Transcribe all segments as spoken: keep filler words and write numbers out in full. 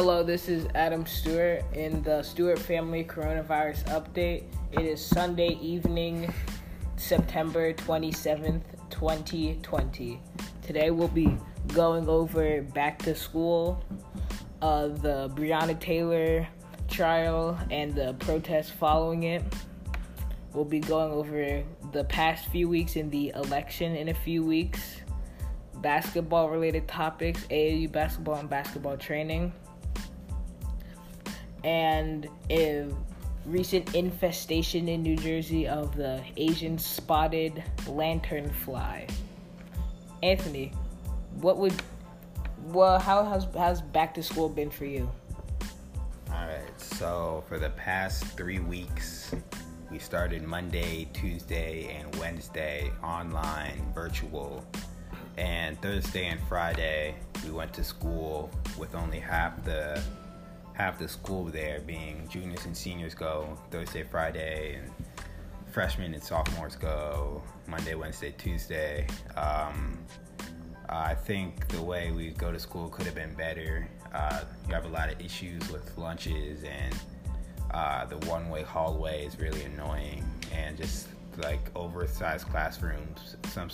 Hello, this is Adam Stewart in the Stewart Family Coronavirus Update. It is Sunday evening, September twenty-seventh, twenty twenty. Today we'll be going over back to school, uh, the Breonna Taylor trial and the protests following it. We'll be going over the past few weeks and the election in a few weeks, basketball-related topics, A A U basketball and basketball training, and a recent infestation in New Jersey of the Asian spotted lanternfly. Anthony, what would, well, how has how's back to school been for you? All right, so for the past three weeks, we started Monday, Tuesday, and Wednesday online, virtual, and Thursday and Friday we went to school with only half the half the school there, being juniors and seniors go Thursday, Friday, and freshmen and sophomores go Monday, Wednesday, Tuesday. Um, I think the way we go to school could have been better. Uh, you have a lot of issues with lunches, and uh, the one-way hallway is really annoying, and just like oversized classrooms. Some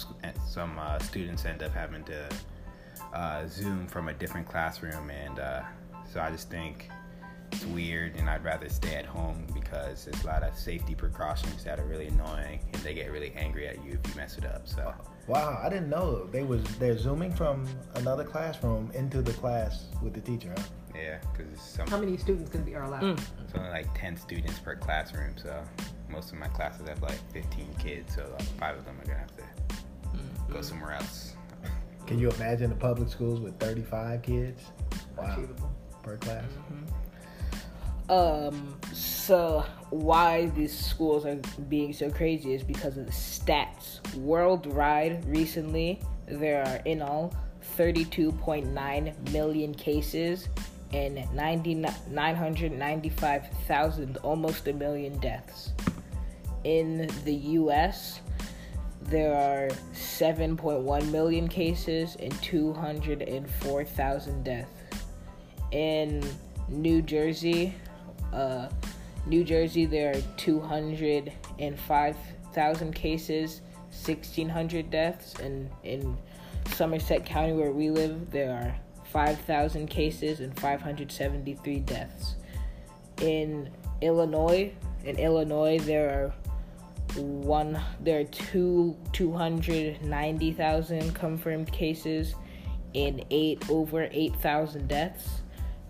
some uh, students end up having to uh, Zoom from a different classroom, and uh, so I just think it's weird, and I'd rather stay at home because there's a lot of safety precautions that are really annoying, and they get really angry at you if you mess it up. So wow, I didn't know they was they're zooming from another classroom into the class with the teacher. Huh? Yeah, because how many students can be allowed? Mm. It's only like ten students per classroom, so most of my classes have like fifteen kids, so like five of them are gonna have to mm-hmm. go somewhere else. Can you imagine the public schools with thirty-five kids? Wow. Achievable. Per class. Mm-hmm. Um, so why these schools are being so crazy is because of the stats. Worldwide, recently, there are in all thirty-two point nine million cases and nine hundred ninety-five thousand, almost a million deaths. In the U S, there are seven point one million cases and two hundred four thousand deaths. In New Jersey, uh, New Jersey, there are two hundred five thousand cases, sixteen hundred deaths, and in Somerset County, where we live, there are five thousand cases and five hundred seventy-three deaths. In Illinois, in Illinois, there are one, there are two, two hundred ninety thousand confirmed cases, and eight over eight thousand deaths.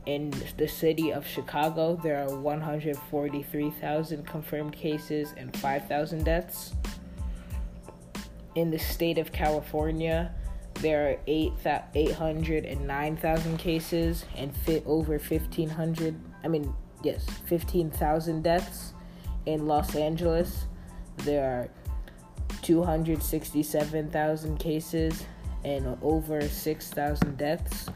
In the city of Chicago, there are one hundred forty-three thousand confirmed cases and five thousand deaths. In the state of California, there are eight hundred nine thousand cases and fit over fifteen hundred, I mean, yes, fifteen thousand deaths. In Los Angeles, there are two hundred sixty-seven thousand cases and over six thousand deaths.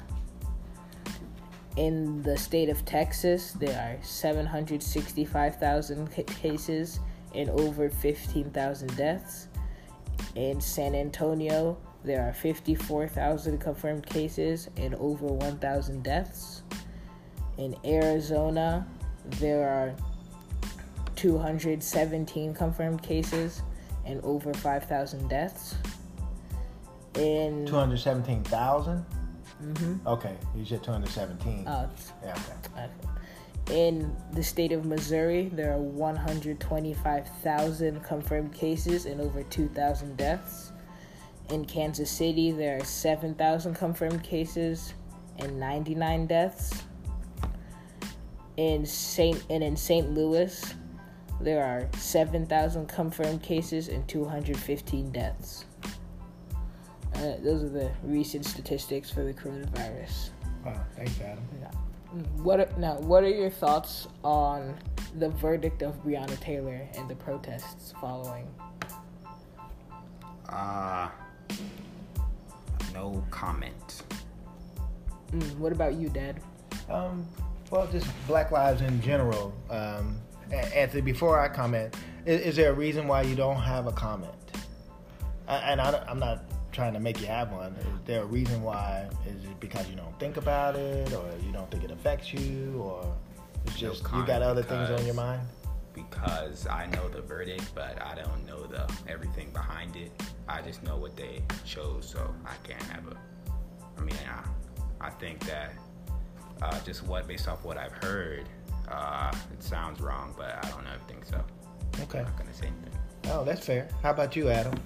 In the state of Texas, there are seven hundred sixty-five thousand cases and over fifteen thousand deaths. In San Antonio, there are fifty-four thousand confirmed cases and over one thousand deaths. In Arizona, there are two hundred seventeen confirmed cases and over five thousand deaths. In two hundred seventeen thousand? Mm-hmm. Okay, you said two hundred seventeen. Oh, yeah, okay. In the state of Missouri, there are one hundred twenty-five thousand confirmed cases and over two thousand deaths. In Kansas City, there are seven thousand confirmed cases and ninety-nine deaths. In Saint and in Saint Louis, there are seven thousand confirmed cases and two hundred fifteen deaths. Uh, those are the recent statistics for the coronavirus. Wow, thanks, Adam. Yeah. What are, now, what are your thoughts on the verdict of Breonna Taylor and the protests following? Uh, no comment. Mm, what about you, Dad? Um, well, just Black lives in general. Um, Anthony, before I comment, is, is there a reason why you don't have a comment? I, and I, I'm not... trying to make you have one. Is there a reason why? Is it because you don't think about it, or you don't think it affects you, or it's just no, you got other because, things on your mind? Because I know the verdict, but I don't know the everything behind it. I just know what they chose, so I can't have a. I mean, I, I think that uh, just what based off what I've heard, uh, it sounds wrong, but I don't know everything, so okay. I'm not gonna say anything. Oh, that's fair. How about you, Adam?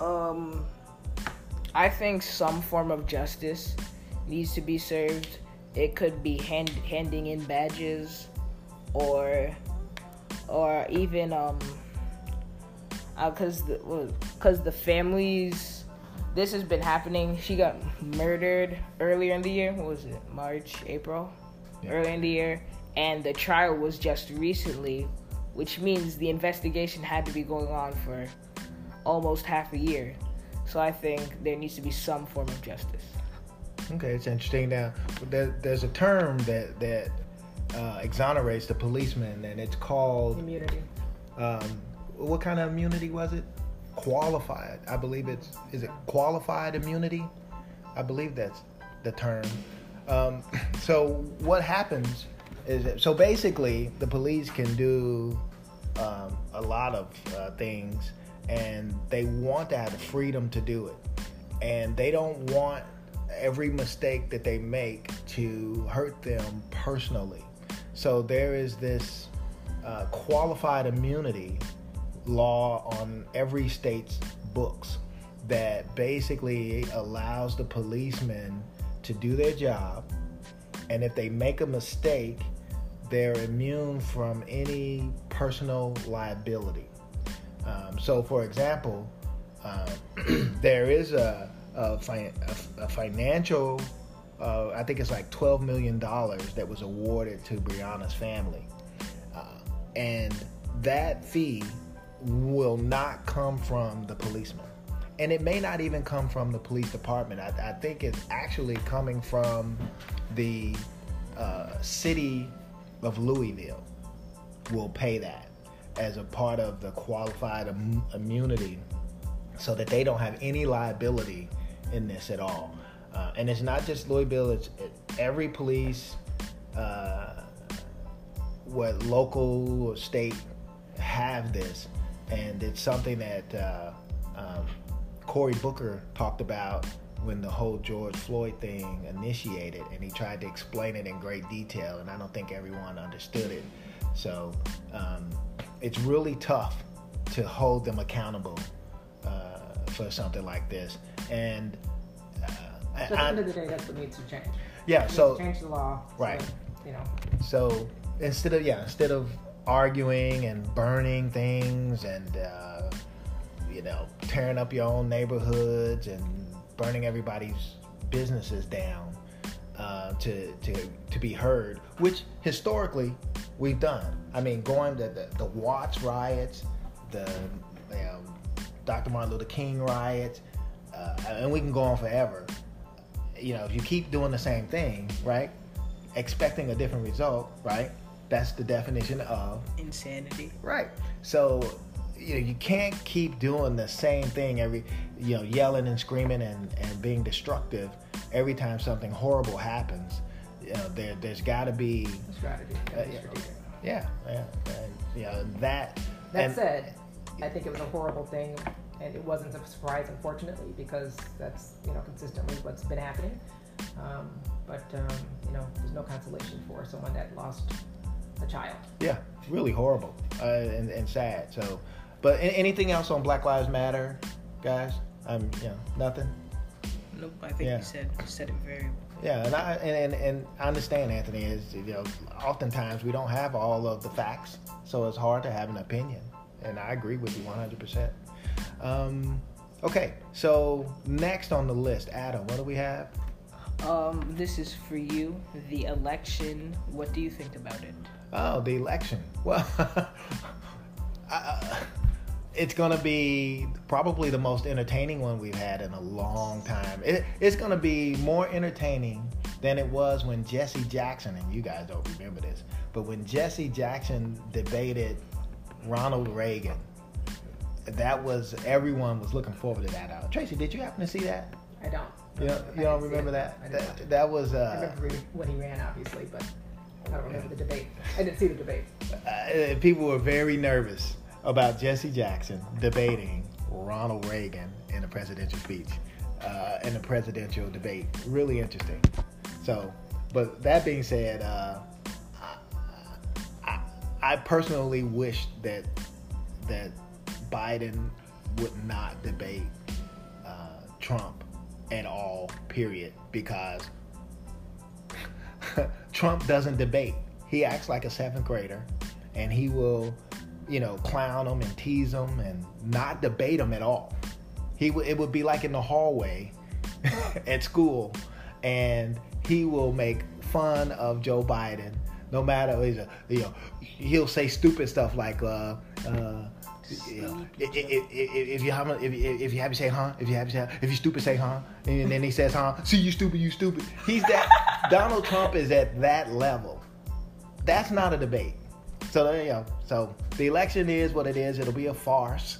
Um, I think some form of justice needs to be served. It could be hand, handing in badges, or, or even um, because uh, the because the families. This has been happening. She got murdered earlier in the year. What was it? March, April, yeah. Earlier in the year, and the trial was just recently, which means the investigation had to be going on for almost half a year. So I think there needs to be some form of justice. Okay, it's interesting. Now, there, there's a term that that uh, exonerates the policeman, and it's called immunity. Um, what kind of immunity was it? Qualified. I believe it's is it qualified immunity? I believe that's the term. Um, so what happens? Is so basically, the police can do um, a lot of uh, things, and they want to have the freedom to do it. And they don't want every mistake that they make to hurt them personally. So there is this uh, qualified immunity law on every state's books that basically allows the policemen to do their job. And if they make a mistake, they're immune from any personal liability. Um, so, for example, um, there is a, a, fi- a, a financial, uh, I think it's like twelve million dollars that was awarded to Breonna's family. Uh, and that fee will not come from the policeman. And it may not even come from the police department. I, I think it's actually coming from the uh, city of Louisville will pay that as a part of the qualified im- immunity so that they don't have any liability in this at all. Uh, and it's not just Louisville. It's it, every police, uh, what local or state have this. And it's something that... Uh, um, Cory Booker talked about when the whole George Floyd thing initiated, and he tried to explain it in great detail, and I don't think everyone understood it. So um, it's really tough to hold them accountable uh, for something like this. And uh, so at I, the end of the day, that's what needs to change. Yeah. It so needs to change the law. Right. So, you know. So instead of yeah, instead of arguing and burning things and. Uh, You know, tearing up your own neighborhoods and burning everybody's businesses down uh, to to to be heard, which historically we've done. I mean, going to the, the Watts riots, the you know, Doctor Martin Luther King riots, uh, and we can go on forever. You know, if you keep doing the same thing, right, expecting a different result, right? That's the definition of insanity, right? So. You know, you can't keep doing the same thing every, you know, yelling and screaming and, and being destructive every time something horrible happens. You know, there, there's got to be strategy. Uh, yeah, yeah, yeah. And, you know, that. That and, said, I think it was a horrible thing, and it wasn't a surprise, unfortunately, because that's you know consistently what's been happening. Um, but um, you know, there's no consolation for someone that lost a child. Yeah, it's really horrible uh, and, and sad. So. But anything else on Black Lives Matter, guys? Um, you know, nothing. Nope, I think yeah. you said you said it very well. Yeah, and I and, and, and I understand, Anthony. Is you know, oftentimes we don't have all of the facts, so it's hard to have an opinion. And I agree with you one hundred percent. Um, okay, so next on the list, Adam, what do we have? Um, this is for you. The election. What do you think about it? Oh, the election. Well. Uh, it's going to be probably the most entertaining one we've had in a long time. It, it's going to be more entertaining than it was when Jesse Jackson, and you guys don't remember this, but when Jesse Jackson debated Ronald Reagan, that was, everyone was looking forward to that. Uh, Tracy, did you happen to see that? I don't. You don't, you don't remember that? That, that was... Uh, I remember when he ran, obviously, but I don't remember the debate. I didn't see the debate. Uh, people were very nervous about Jesse Jackson debating Ronald Reagan in a presidential speech, uh, in a presidential debate. Really interesting. So, but that being said, uh, I, I personally wish that that Biden would not debate uh, Trump at all, period, because Trump doesn't debate. He acts like a seventh grader, and he will, you know, clown them and tease them and not debate them at all. He w- it would be like in the hallway at school, and he will make fun of Joe Biden. No matter, he's a, you know, he'll say stupid stuff like, uh, uh, you know, if, if, if you have, if, if you happy say huh, if you happy say, if you stupid say huh, and then he says huh, see you stupid, you stupid. He's that. Donald Trump is at that level. That's not a debate. So there you go. So the election is what it is. It'll be a farce.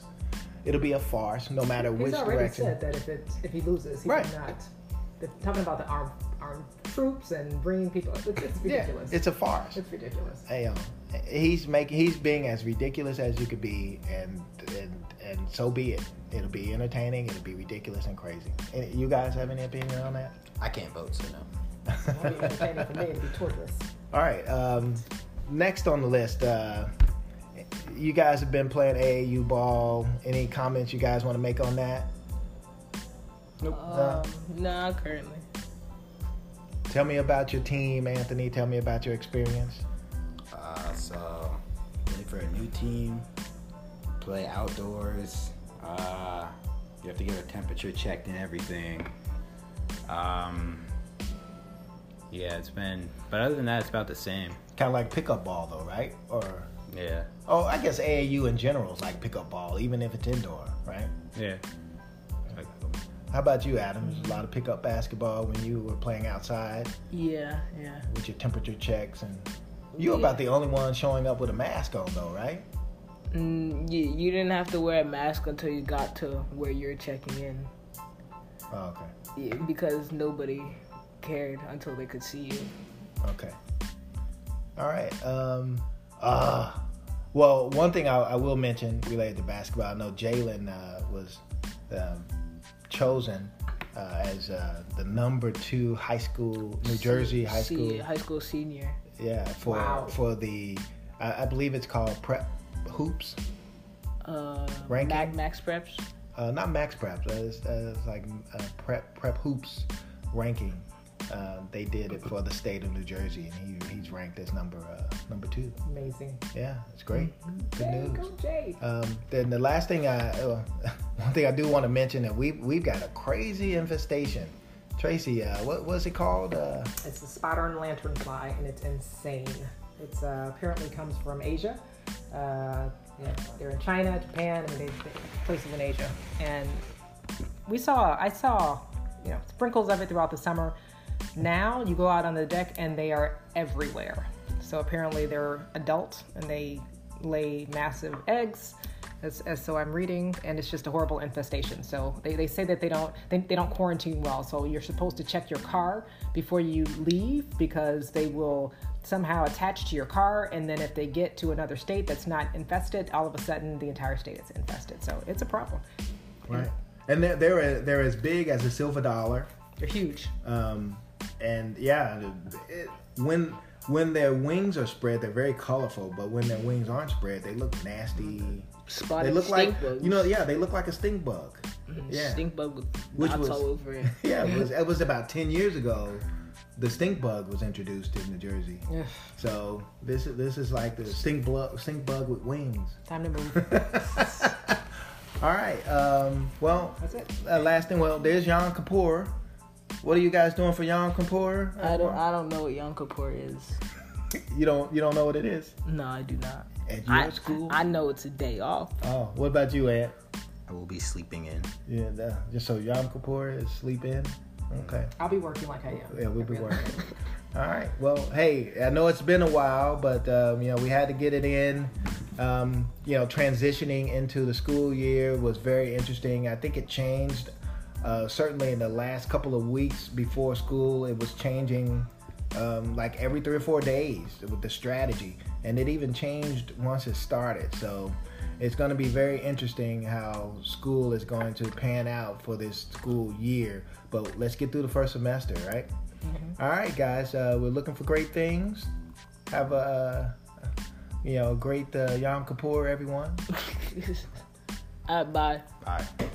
It'll be a farce, no matter he's which direction. He's already said that if it, if he loses, he right. cannot. They're talking about the armed armed troops and bringing people. It's, it's ridiculous. Yeah, it's a farce. It's ridiculous. Hey, um, he's making he's being as ridiculous as you could be, and and and so be it. It'll be entertaining. It'll be ridiculous and crazy. And you guys have any opinion on that? I can't vote, so no. It'll be entertaining for me. It'll be torturous. All right. Um, next on the list. Uh, You guys have been playing A A U ball. Any comments you guys want to make on that? Nope. Um, no, nah, currently. Tell me about your team, Anthony. Tell me about your experience. Uh, so, play for a new team. Play outdoors. Uh, you have to get a temperature checked and everything. Um, yeah, it's been... But other than that, it's about the same. Kind of like pickup ball, though, right? Or... Yeah. Oh, I guess A A U in general is like pickup ball, even if it's indoor, right? Yeah. How about you, Adam? There's a lot of pickup basketball when you were playing outside. Yeah, yeah. With your temperature checks, and you're yeah. about the only one showing up with a mask on, though, right? Mm, you, you didn't have to wear a mask until you got to where you're checking in. Oh, okay. Yeah, because nobody cared until they could see you. Okay. All right. Um. Uh, well, one thing I, I will mention related to basketball, I know Jalen uh, was um, chosen uh, as uh, the number two high school, New Jersey high school. C- high school senior. Yeah, for wow. for the, I, I believe it's called Prep Hoops. Uh, ranking. Max Preps? Uh, not Max Preps, it's, it's like uh, Prep Prep Hoops ranking. Uh, they did it for the state of New Jersey, and he he's ranked as number uh, number two. Amazing. Yeah, it's great. Mm-hmm. Good Jay, news. Go Jay. Um, then the last thing I uh, one thing I do want to mention that we we've got a crazy infestation. Tracy, uh, what what's it called? Uh, it's the spotted lanternfly, and it's insane. It's uh, apparently comes from Asia. Uh, yeah, they're in China, Japan, and they, they places in Asia. And we saw I saw you know sprinkles of it throughout the summer. Now you go out on the deck and they are everywhere. So apparently they're adult and they lay massive eggs, as, as so I'm reading, and it's just a horrible infestation. So they, they say that they don't they, they don't quarantine well. So you're supposed to check your car before you leave, because they will somehow attach to your car, and then if they get to another state that's not infested, all of a sudden the entire state is infested. So it's a problem. Right. And they're they're, they're as big as a silver dollar. They're huge. Um And yeah, it, when when their wings are spread, they're very colorful. But when their wings aren't spread, they look nasty. Spotted they look stink like bugs. You know, yeah, they look like a stink bug. Yeah. Stink bug with knots all over it. Yeah, it was, it was about ten years ago. The stink bug was introduced in New Jersey. Yeah. So this is this is like the stink bug stink bug with wings. Time to move. All right. Um, well, that's it. Uh, last thing. Well, there's Yom Kippur. What are you guys doing for Yom Kippur? I don't. I don't know what Yom Kippur is. You don't. You don't know what it is? No, I do not. At your I, school? I know it's a day off. Oh, what about you, Ed? I will be sleeping in. Yeah. No, just so Yom Kippur is sleep in. Okay. I'll be working like I am. Yeah, we'll be working. All right. Well, hey, I know it's been a while, but um, you know we had to get it in. Um, you know, transitioning into the school year was very interesting. I think it changed uh, certainly in the last couple of weeks before school. It was changing um, like every three or four days with the strategy, and it even changed once it started. So it's going to be very interesting how school is going to pan out for this school year. But let's get through the first semester, right? Mm-hmm. All right, guys. Uh, we're looking for great things. Have a uh, you know great uh, Yom Kippur, everyone. uh, bye. Bye.